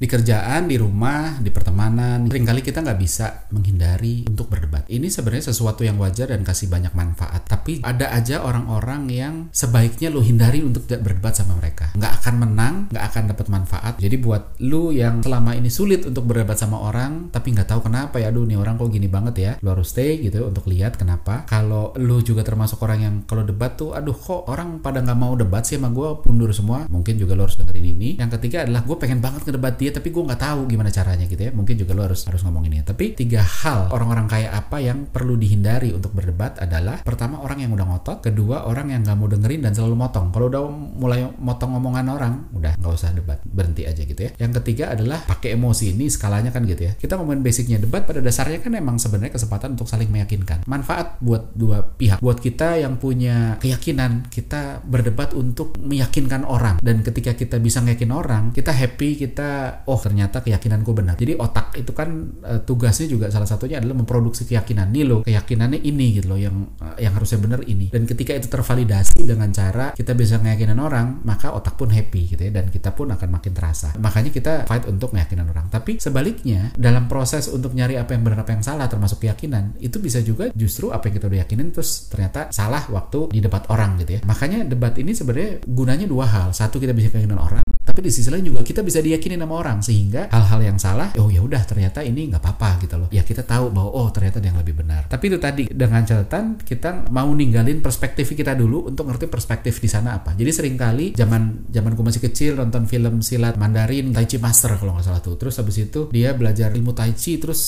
Di kerjaan, di rumah, di pertemanan, seringkali kita nggak bisa menghindari untuk berdebat. Ini sebenarnya sesuatu yang wajar dan kasih banyak manfaat. Tapi ada aja orang-orang yang sebaiknya lu hindari untuk tidak berdebat sama mereka. Nggak akan menang, nggak akan dapat manfaat. Jadi buat lu yang selama ini sulit untuk berdebat sama orang, tapi nggak tahu kenapa ya, aduh nih orang kok gini banget ya. Lu harus stay gitu untuk lihat kenapa. Kalau lu juga termasuk orang yang kalau debat tuh, aduh kok orang pada nggak mau debat sih sama gue, mundur semua. Mungkin juga lu harus dengerin ini. Yang ketiga adalah gue pengen banget ngedebat dia, tapi gue nggak tahu gimana caranya gitu ya. Mungkin juga lo harus ngomongin ya. Tapi tiga hal orang-orang kaya apa yang perlu dihindari untuk berdebat adalah: pertama, orang yang udah ngotot; kedua, orang yang nggak mau dengerin dan selalu motong. Kalau udah mulai motong omongan orang, udah nggak usah debat, berhenti aja gitu ya. Yang ketiga adalah pakai emosi. Ini skalanya kan gitu ya. Kita ngomongin basicnya, debat pada dasarnya kan emang sebenarnya kesempatan untuk saling meyakinkan. Manfaat buat dua pihak. Buat kita yang punya keyakinan, kita berdebat untuk meyakinkan orang. Dan ketika kita bisa meyakinkan orang, kita happy, kita oh ternyata keyakinanku benar. Jadi otak itu kan tugasnya juga salah satunya adalah memproduksi keyakinan. Nih loh, keyakinannya ini gitu loh, yang harusnya benar ini. Dan ketika itu tervalidasi dengan cara kita bisa meyakinkan orang, maka otak pun happy gitu ya, dan kita pun akan makin terasa. Makanya kita fight untuk meyakinkan orang. Tapi sebaliknya, dalam proses untuk nyari apa yang benar apa yang salah termasuk keyakinan, itu bisa juga justru apa yang kita udah yakinin terus ternyata salah waktu di debat orang gitu ya. Makanya debat ini sebenarnya gunanya dua hal. Satu, kita bisa keyakinan orang, tapi di sisi lain juga kita bisa diyakini sama orang, sehingga hal-hal yang salah, oh ya udah ternyata ini nggak apa-apa gitu loh ya, kita tahu bahwa oh ternyata ada yang lebih benar. Tapi itu tadi, dengan catatan kita mau ninggalin perspektif kita dulu untuk ngerti perspektif di sana apa. Jadi seringkali zaman ku masih kecil nonton film silat Mandarin, Tai Chi Master kalau nggak salah tuh. Terus habis itu dia belajar ilmu Tai Chi, terus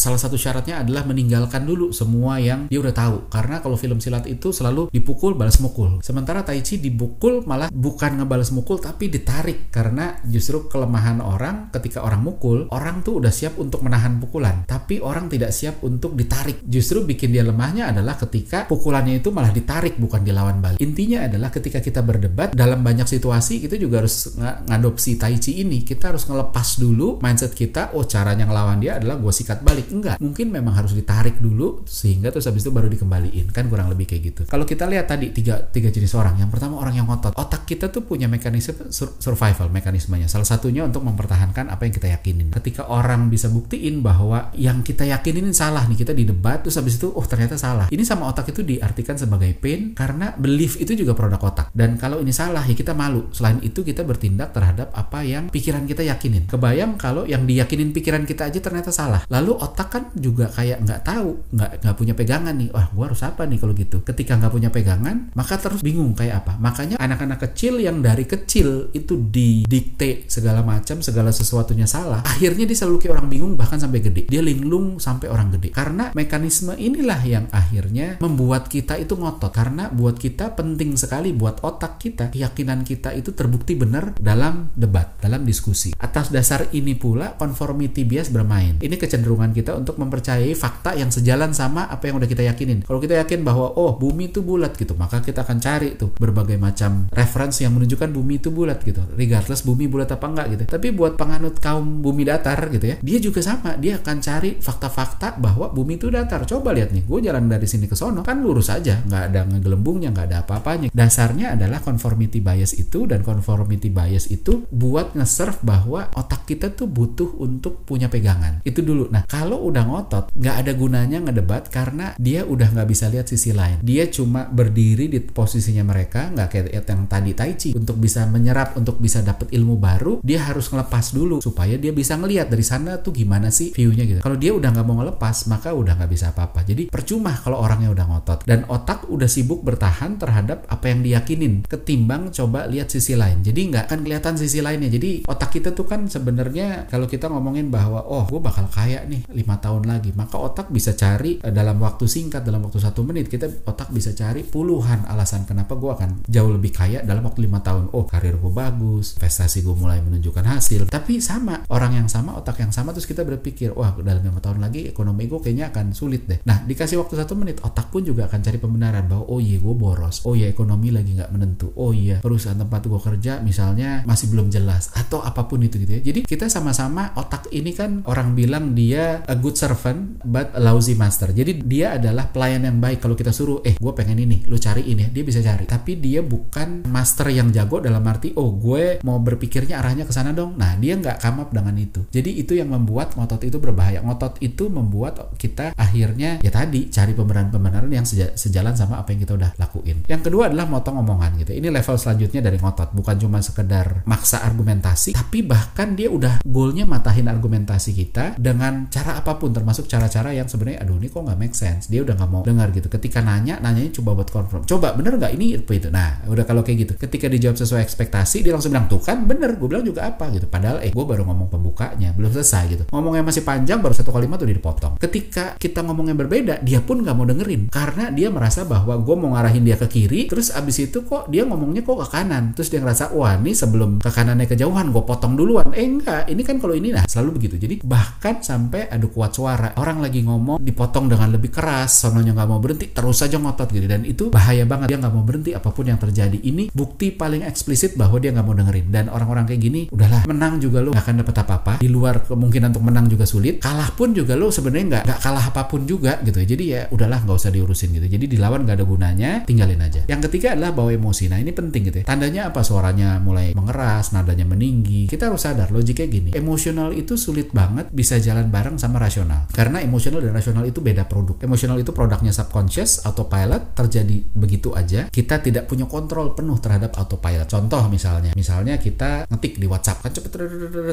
salah satu syaratnya adalah meninggalkan dulu semua yang dia udah tahu, karena kalau film silat itu selalu dipukul balas mukul, sementara Tai Chi dipukul malah bukan ngebalas mukul tapi ditarik. Karena justru kelemahan orang, ketika orang mukul, orang tuh udah siap untuk menahan pukulan, tapi orang tidak siap untuk ditarik. Justru bikin dia lemahnya adalah ketika pukulannya itu malah ditarik, bukan dilawan balik. Intinya adalah ketika kita berdebat dalam banyak situasi, kita juga harus ngadopsi Tai Chi ini. Kita harus ngelepas dulu mindset kita, oh caranya ngelawan dia adalah gue sikat balik. Enggak, mungkin memang harus ditarik dulu, sehingga terus habis itu baru dikembaliin. Kan kurang lebih kayak gitu. Kalau kita lihat tadi, tiga jenis orang. Yang pertama, orang yang ngotot. Otak kita tuh punya mekanisme survival, mekanismenya. Salah satunya untuk mempertahankan apa yang kita yakinin. Ketika orang bisa buktiin bahwa yang kita yakinin salah nih, kita didebat terus habis itu oh ternyata salah. Ini sama otak itu diartikan sebagai pain, karena belief itu juga produk otak. Dan kalau ini salah ya kita malu. Selain itu kita bertindak terhadap apa yang pikiran kita yakinin. Kebayang kalau yang diyakinin pikiran kita aja ternyata salah. Lalu otak kan juga kayak nggak tahu, nggak punya pegangan nih. Wah, gua harus apa nih kalau gitu? Ketika nggak punya pegangan, maka terus bingung kayak apa. Makanya anak-anak kecil yang dari kecil itu didikte segala macam, segala sesuatunya salah, akhirnya dia selalu kayak orang bingung, bahkan sampai gede, dia linglung sampai orang gede. Karena mekanisme inilah yang akhirnya membuat kita itu ngotot, karena buat kita penting sekali, buat otak kita, keyakinan kita itu terbukti benar dalam debat, dalam diskusi. Atas dasar ini pula conformity bias bermain. Ini kecenderungan kita untuk mempercayai fakta yang sejalan sama apa yang udah kita yakinin. Kalau kita yakin bahwa oh bumi itu bulat gitu, maka kita akan cari tuh berbagai macam referensi yang menunjukkan bumi itu bulat gitu, regardless bumi bulat apa enggak gitu. Tapi buat penganut kaum bumi datar gitu ya, dia juga sama, dia akan cari fakta-fakta bahwa bumi itu datar. Coba lihat nih, gue jalan dari sini ke sono kan lurus aja, nggak ada ngegelembungnya, nggak ada apa-apanya. Dasarnya adalah conformity bias itu, dan conformity bias itu buat nge-serve bahwa otak kita tuh butuh untuk punya pegangan itu dulu. Nah kalau udah ngotot, nggak ada gunanya ngedebat, karena dia udah nggak bisa lihat sisi lain. Dia cuma berdiri di posisinya mereka, nggak kayak yang tadi Tai Chi, untuk bisa menyerap, untuk bisa dapat ilmu baru, dia harus ngelepas dulu supaya dia bisa ngelihat dari sana tuh gimana sih view-nya gitu. Kalau dia udah nggak mau ngelepas, maka udah nggak bisa apa-apa. Jadi percuma kalau orangnya udah ngotot, dan otak udah sibuk bertahan terhadap apa yang diyakinin ketimbang coba lihat sisi lain. Jadi nggak akan kelihatan sisi lainnya. Jadi otak kita tuh kan sebenarnya, kalau kita ngomongin bahwa oh gue bakal kaya nih 5 tahun lagi, maka otak bisa cari dalam waktu singkat, dalam waktu 1 menit otak bisa cari puluhan alasan kenapa gue akan jauh lebih kaya dalam waktu 5 tahun. Oh karir gue bagus, investasi gue mulai menunjukkan hasil. Tapi sama, orang yang sama, otak yang sama, terus kita berpikir, wah dalam 5 tahun lagi ekonomi gue kayaknya akan sulit deh. Nah dikasih waktu 1 menit, otak pun juga akan cari pembenaran bahwa oh iya gue boros, oh iya ekonomi lagi nggak menentu, oh iya perusahaan tempat gue kerja misalnya masih belum jelas, atau apapun itu gitu ya. Jadi kita sama-sama, otak ini kan orang bilang dia a good servant but a lousy master. Jadi dia adalah pelayan yang baik. Kalau kita suruh gue pengen ini, lu cari ini, dia bisa cari. Tapi dia bukan master yang jago dalam arti oh gue mau berpikirnya arahnya ke sana dong. Nah, dia nggak come up dengan itu. Jadi itu yang membuat ngotot itu berbahaya. Ngotot itu membuat kita akhirnya ya tadi cari pembenaran-pembenaran yang sejalan sama apa yang kita udah lakuin. Yang kedua adalah motong omongan gitu. Ini level selanjutnya dari ngotot, bukan cuma sekedar maksa argumentasi, tapi bahkan dia udah goalnya matahin argumentasi kita dengan cara apapun, termasuk cara-cara yang sebenarnya aduh ini kok nggak make sense. Dia udah nggak mau dengar gitu. Ketika nanyanya coba buat confirm. Coba bener nggak ini apa itu? Nah, udah kalau kayak gitu. Ketika dijawab sesuai ekspektasi, dia langsung bilang tuh kan bener, gue bilang juga apa gitu. Padahal gue baru ngomong pembukanya, belum selesai gitu. Ngomongnya masih panjang, baru satu kalimat udah dipotong. Ketika kita ngomongnya berbeda, dia pun nggak mau dengerin karena dia merasa bahwa gue mau ngarahin dia ke kiri, terus abis itu kok dia ngomongnya kok ke kanan. Terus dia ngerasa wah ini sebelum ke kanannya kejauhan gue potong duluan. Enggak, ini kan kalau ini nah selalu begitu. Jadi bahkan sampai adu kuat suara, orang lagi ngomong dipotong dengan lebih keras, sononya nggak mau berhenti, terus aja ngotot gitu. Dan itu bahaya banget, dia nggak mau berhenti apapun yang terjadi. Ini bukti paling eksplisit bahwa dia nggak mau dengerin. Dan orang-orang kayak gini udahlah, menang juga lo nggak akan dapat apa-apa, di luar kemungkinan untuk menang juga sulit, kalah pun juga lo sebenarnya nggak kalah apapun juga gitu. Jadi ya udahlah nggak usah diurusin gitu. Jadi dilawan nggak ada gunanya, tinggalin aja. Yang ketiga adalah bawa emosi. Nah ini penting gitu ya. Tandanya apa? Suaranya mulai mengeras, nadanya meninggi. Kita harus sadar logiknya gini, emosional itu sulit banget bisa jalan bareng sama rasional, karena emosional dan rasional itu beda produk. Emosional itu produknya subconscious, autopilot, terjadi begitu aja, kita tidak punya kontrol penuh terhadap autopilot. Contoh misalnya kita ngetik di WhatsApp kan cepet,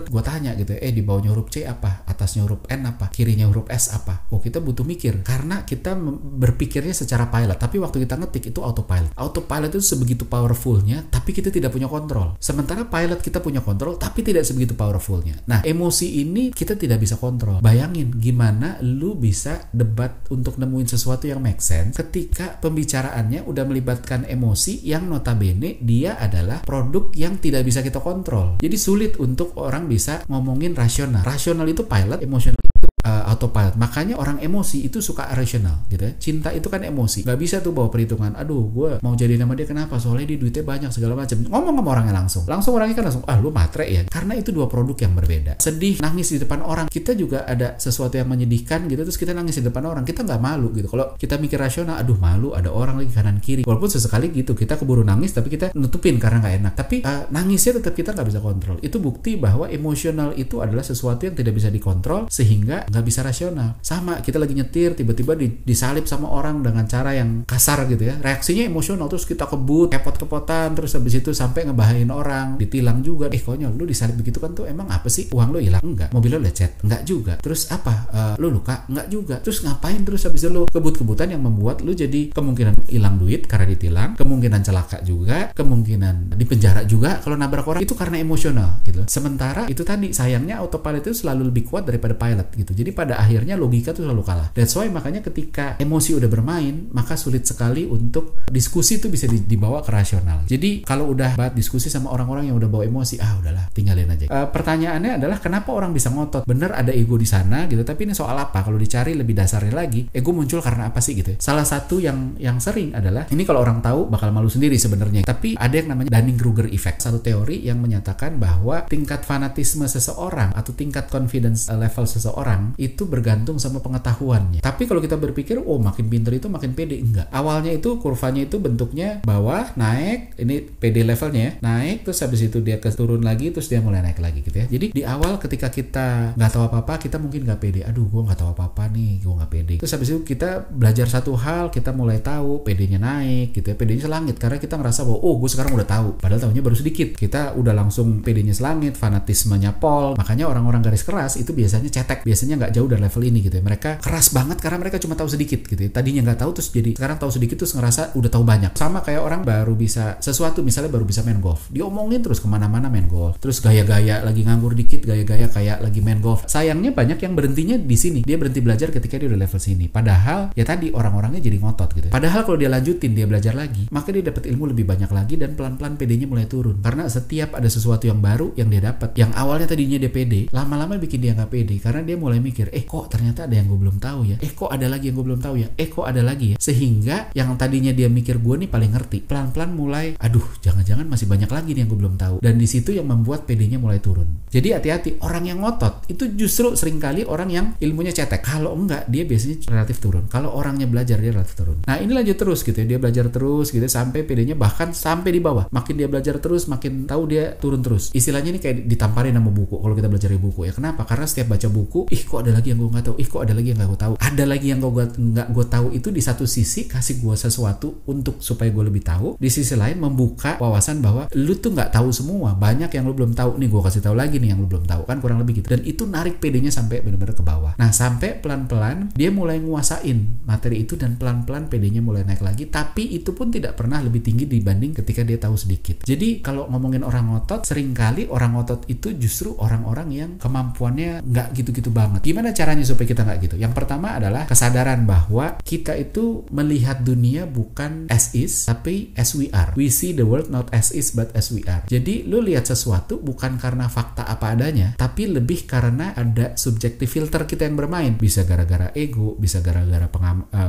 gue tanya gitu, di bawahnya huruf C apa, atasnya huruf N apa, kirinya huruf S apa. Oh kita butuh mikir karena kita berpikirnya secara pilot, tapi waktu kita ngetik itu autopilot. Autopilot itu sebegitu powerfulnya tapi kita tidak punya kontrol, sementara pilot kita punya kontrol tapi tidak sebegitu powerfulnya. Nah emosi ini kita tidak bisa kontrol. Bayangin gimana lu bisa debat untuk nemuin sesuatu yang make sense ketika pembicaraannya udah melibatkan emosi yang notabene dia adalah produk yang tidak bisa kita kontrol. Jadi sulit untuk orang bisa ngomongin rasional. Rasional itu pilot, emosional itu autopilot. Makanya orang emosi itu suka rasional gitu ya. Cinta itu kan emosi, gak bisa tuh bawa perhitungan. Aduh gue mau jadi nama dia kenapa, soalnya dia duitnya banyak segala macam. Ngomong sama orangnya langsung orangnya kan langsung ah lu matre ya. Karena itu dua produk yang berbeda. Sedih, nangis di depan orang, kita juga ada sesuatu yang menyedihkan gitu, terus kita nangis di depan orang, kita gak malu gitu. Kalau kita mikir rasional, aduh malu ada orang lagi kanan kiri. Walaupun sesekali gitu kita keburu nangis tapi kita nutupin karena gak enak, tapi nangisnya tetap kita gak bisa kontrol. Itu bukti bahwa emosional itu adalah sesuatu yang tidak bisa dikontrol sehingga nggak bisa rasional. Sama kita lagi nyetir tiba-tiba disalip sama orang dengan cara yang kasar gitu ya, reaksinya emosional, terus kita kebut, kepot-kepotan, terus habis itu sampai ngebahayain orang, ditilang juga. Konyol lu disalip begitu kan tuh emang apa sih, uang lu hilang? Enggak. Mobil lu lecet? Enggak juga. Terus apa, lu luka? Enggak juga. Terus ngapain? Terus habis itu lu kebut-kebutan yang membuat lu jadi kemungkinan hilang duit karena ditilang, kemungkinan celaka juga, kemungkinan dipenjara juga kalau nabrak orang. Itu karena emosional gitu. Sementara itu tadi sayangnya autopilot itu selalu lebih kuat daripada pilot gitu. Jadi pada akhirnya logika tuh selalu kalah. That's why makanya ketika emosi udah bermain, maka sulit sekali untuk diskusi tuh bisa dibawa ke rasional. Jadi kalau udah banget diskusi sama orang-orang yang udah bawa emosi, udahlah tinggalin aja. Pertanyaannya adalah kenapa orang bisa ngotot? Bener ada ego di sana gitu, tapi ini soal apa? Kalau dicari lebih dasarnya lagi, ego muncul karena apa sih gitu ya? Salah satu yang sering adalah, ini kalau orang tahu bakal malu sendiri sebenarnya, tapi ada yang namanya Dunning-Kruger effect. Satu teori yang menyatakan bahwa tingkat fanatisme seseorang atau tingkat confidence level seseorang itu bergantung sama pengetahuannya. Tapi kalau kita berpikir, oh makin pinter itu makin pede, enggak. Awalnya itu kurvanya itu bentuknya bawah, naik, ini pede levelnya ya, naik, terus habis itu dia turun lagi, terus dia mulai naik lagi gitu ya. Jadi di awal ketika kita nggak tahu apa-apa, kita mungkin nggak pede. Aduh, gue nggak tahu apa-apa nih, gue nggak pede. Terus habis itu kita belajar satu hal, kita mulai tahu, pedenya naik gitu ya, pedenya selangit, karena kita ngerasa bahwa, oh gue sekarang udah tahu. Padahal tahunya baru sedikit. Kita udah langsung pedenya selangit, fanatismenya pol. Makanya orang-orang garis keras itu biasanya cetek, biasanya nggak jauh dari level ini gitu ya. Mereka keras banget karena mereka cuma tahu sedikit gitu ya. Tadinya nggak tahu terus jadi sekarang tahu sedikit, terus ngerasa udah tahu banyak. Sama kayak orang baru bisa sesuatu, misalnya baru bisa main golf, diomongin terus kemana-mana main golf, terus gaya-gaya lagi nganggur dikit, gaya-gaya kayak lagi main golf. Sayangnya banyak yang berhentinya di sini, dia berhenti belajar ketika dia udah level sini. Padahal ya tadi orang-orangnya jadi ngotot gitu. Padahal kalau dia lanjutin, dia belajar lagi, maka dia dapat ilmu lebih banyak lagi dan pelan-pelan PD-nya mulai turun. Karena setiap ada sesuatu yang baru yang dia dapat, yang awalnya tadinya dia pede, lama-lama bikin dia nggak pede karena dia mulai mikir, kok ternyata ada yang gue belum tahu ya, kok ada lagi yang gue belum tahu ya, kok ada lagi ya, sehingga yang tadinya dia mikir gue nih paling ngerti, pelan-pelan mulai, aduh jangan-jangan masih banyak lagi nih yang gue belum tahu, dan di situ yang membuat PD-nya mulai turun. Jadi hati-hati, orang yang ngotot itu justru seringkali orang yang ilmunya cetek, kalau enggak dia biasanya relatif turun, kalau orangnya belajar dia relatif turun. Nah ini lanjut terus gitu ya, dia belajar terus gitu sampai PD-nya bahkan sampai di bawah, makin dia belajar terus makin tahu dia turun terus. Istilahnya ini kayak ditamparin sama buku kalau kita belajar dari buku ya. Kenapa? Karena setiap baca buku, kok ada lagi yang gue nggak tahu, kok ada lagi yang nggak gue tahu, ada lagi yang gue tahu. Itu di satu sisi kasih gue sesuatu untuk supaya gue lebih tahu, di sisi lain membuka wawasan bahwa lu tuh nggak tahu semua, banyak yang lu belum tahu, nih gue kasih tahu lagi nih yang lu belum tahu, kan kurang lebih gitu. Dan itu narik PD-nya sampai benar-benar ke bawah. Nah sampai pelan-pelan dia mulai nguasain materi itu dan pelan-pelan PD-nya mulai naik lagi, tapi itu pun tidak pernah lebih tinggi dibanding ketika dia tahu sedikit. Jadi kalau ngomongin orang ngotot, seringkali orang ngotot itu justru orang-orang yang kemampuannya nggak gitu-gitu banget. Gimana caranya supaya kita nggak gitu? Yang pertama adalah kesadaran bahwa kita itu melihat dunia bukan as is, tapi as we are. We see the world not as is but as we are. Jadi lu lihat sesuatu bukan karena fakta apa adanya, tapi lebih karena ada subjective filter kita yang bermain. Bisa gara-gara ego, bisa gara-gara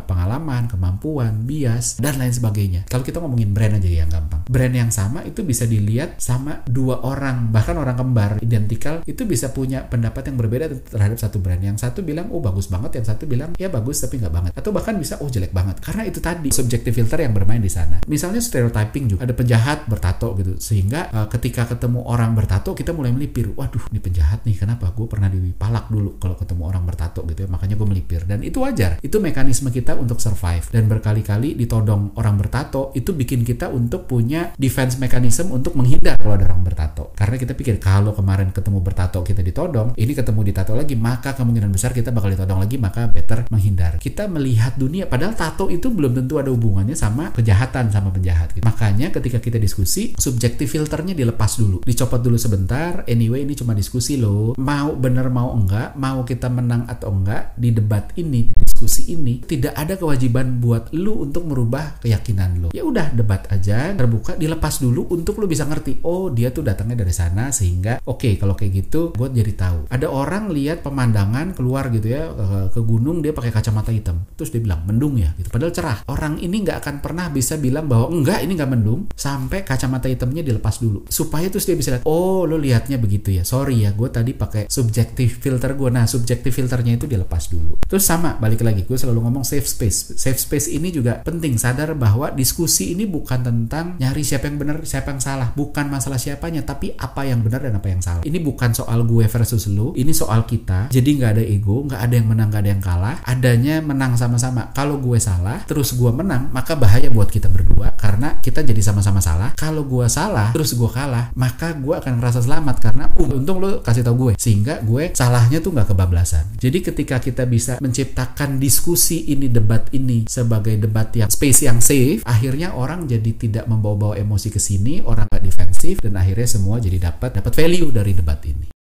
pengalaman, kemampuan, bias, dan lain sebagainya. Kalau kita ngomongin brand aja yang gampang. Brand yang sama itu bisa dilihat sama dua orang, bahkan orang kembar, identical, itu bisa punya pendapat yang berbeda terhadap satu brand. Yang satu bilang, oh bagus banget, yang satu bilang, ya bagus tapi nggak banget. Atau bahkan bisa, oh jelek banget. Karena itu tadi, subjective filter yang bermain di sana. Misalnya stereotyping juga. Ada penjahat bertato gitu. Sehingga ketika ketemu orang bertato, kita mulai melipir. Waduh, ini penjahat nih, kenapa? Gue pernah dipalak dulu kalau ketemu orang bertato gitu ya. Makanya gue melipir. Dan itu wajar. Itu mekanisme kita untuk survive. Dan berkali-kali ditodong orang bertato, itu bikin kita untuk punya defense mechanism untuk menghindar kalau ada orang bertato. Karena kita pikir, kalau kemarin ketemu bertato kita ditodong, ini ketemu ditato lagi, maka kemungkinan besar kita bakal ditodong lagi, maka better menghindar. Kita melihat dunia, padahal tato itu belum tentu ada hubungannya sama kejahatan, sama penjahat gitu. Makanya ketika kita diskusi, subjective filternya dilepas dulu, dicopot dulu sebentar. Anyway, ini cuma diskusi loh, mau bener mau enggak, mau kita menang atau enggak di debat ini, di diskusi ini, tidak ada kewajiban buat lu untuk merubah keyakinan lu. Ya udah, debat aja, terbuka, dilepas dulu untuk lu bisa ngerti, oh dia tuh datangnya dari sana, sehingga oke, kalau kayak gitu gue jadi tahu. Ada orang lihat pemandangan keluar gitu ya, ke gunung, dia pakai kacamata hitam, terus dia bilang mendung ya gitu, padahal cerah. Orang ini nggak akan pernah bisa bilang bahwa enggak, ini nggak mendung, sampai kacamata hitamnya dilepas dulu, supaya terus dia bisa lihat, oh lo lihatnya begitu ya, sorry ya gue tadi pakai subjective filter gue. Nah subjective filternya itu dilepas dulu. Terus sama, balik lagi, gue selalu ngomong safe space. Safe space ini juga penting, sadar bahwa diskusi ini bukan tentang nyari siapa yang benar, siapa yang salah, bukan masalah siapanya, tapi apa yang benar dan apa yang salah. Ini bukan soal gue versus lo, ini soal kita. Jadi nggak ada ego, nggak ada yang menang, nggak ada yang kalah, adanya menang sama-sama. Kalau gue salah terus gue menang, maka bahaya buat kita berdua, karena kita jadi sama-sama salah. Kalau gue salah terus gue kalah, maka gue akan ngerasa selamat, karena untung lo kasih tau gue, sehingga gue salahnya tuh nggak kebablasan. Jadi ketika kita bisa menciptakan diskusi ini, debat ini sebagai debat yang space yang safe, akhirnya orang jadi tidak membawa-bawa emosi ke sini, orang nggak defensif, dan akhirnya semua jadi dapat value dari debat ini.